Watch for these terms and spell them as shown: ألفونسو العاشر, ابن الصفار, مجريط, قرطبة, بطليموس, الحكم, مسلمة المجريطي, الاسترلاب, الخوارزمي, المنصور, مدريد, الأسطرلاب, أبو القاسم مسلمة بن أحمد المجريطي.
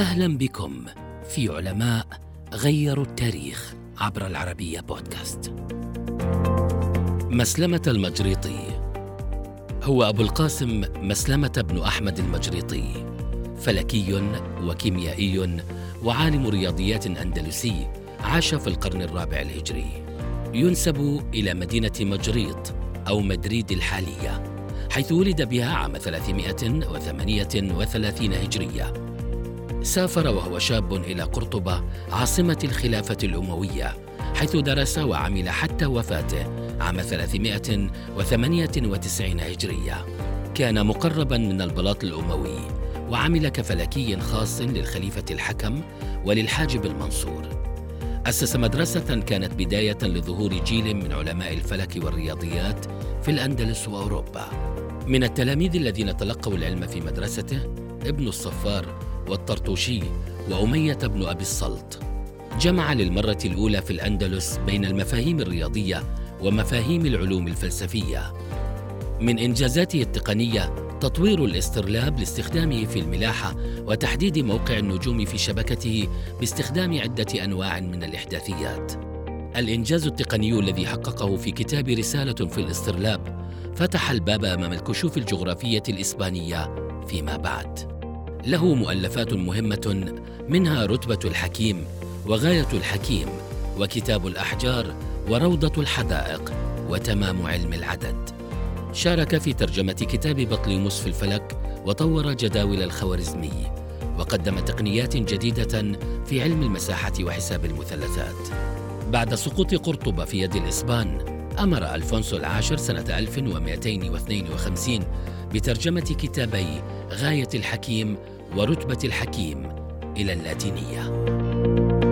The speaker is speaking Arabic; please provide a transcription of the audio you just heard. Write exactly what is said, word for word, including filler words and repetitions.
أهلا بكم في علماء غيروا التاريخ عبر العربية بودكاست. مسلمة المجريطي هو أبو القاسم مسلمة بن أحمد المجريطي، فلكي وكيميائي وعالم رياضيات أندلسي، عاش في القرن الرابع الهجري. ينسب إلى مدينة مجريط أو مدريد الحالية، حيث ولد بها عام ثلاثمائة وثمانية وثلاثين هجرية. سافر وهو شاب إلى قرطبة عاصمة الخلافة الأموية، حيث درس وعمل حتى وفاته عام ثلاثمائة وثمانية وتسعين هجرية. كان مقرباً من البلاط الأموي، وعمل كفلكي خاص للخليفة الحكم وللحاجب المنصور. أسس مدرسة كانت بداية لظهور جيل من علماء الفلك والرياضيات في الأندلس وأوروبا. من التلاميذ الذين تلقوا العلم في مدرسته ابن الصفار والطرطوشي وأمية بن أبي الصلت. جمع للمرة الأولى في الأندلس بين المفاهيم الرياضية ومفاهيم العلوم الفلسفية. من إنجازاته التقنية تطوير الاسترلاب لاستخدامه في الملاحة وتحديد موقع النجوم في شبكته باستخدام عدة أنواع من الإحداثيات. الإنجاز التقني الذي حققه في كتاب رسالة في الأسطرلاب فتح الباب أمام الكشوف الجغرافية الإسبانية فيما بعد. له مؤلفات مهمة، منها رتبة الحكيم وغاية الحكيم وكتاب الأحجار وروضة الحدائق وتمام علم العدد. شارك في ترجمة كتاب بطليموس في الفلك، وطور جداول الخوارزمي، وقدم تقنيات جديدة في علم المساحة وحساب المثلثات. بعد سقوط قرطبة في يد الإسبان، أمر ألفونسو العاشر سنة ألف ومئتين واثنين وخمسين بترجمة كتابي غاية الحكيم ورتبة الحكيم إلى اللاتينية.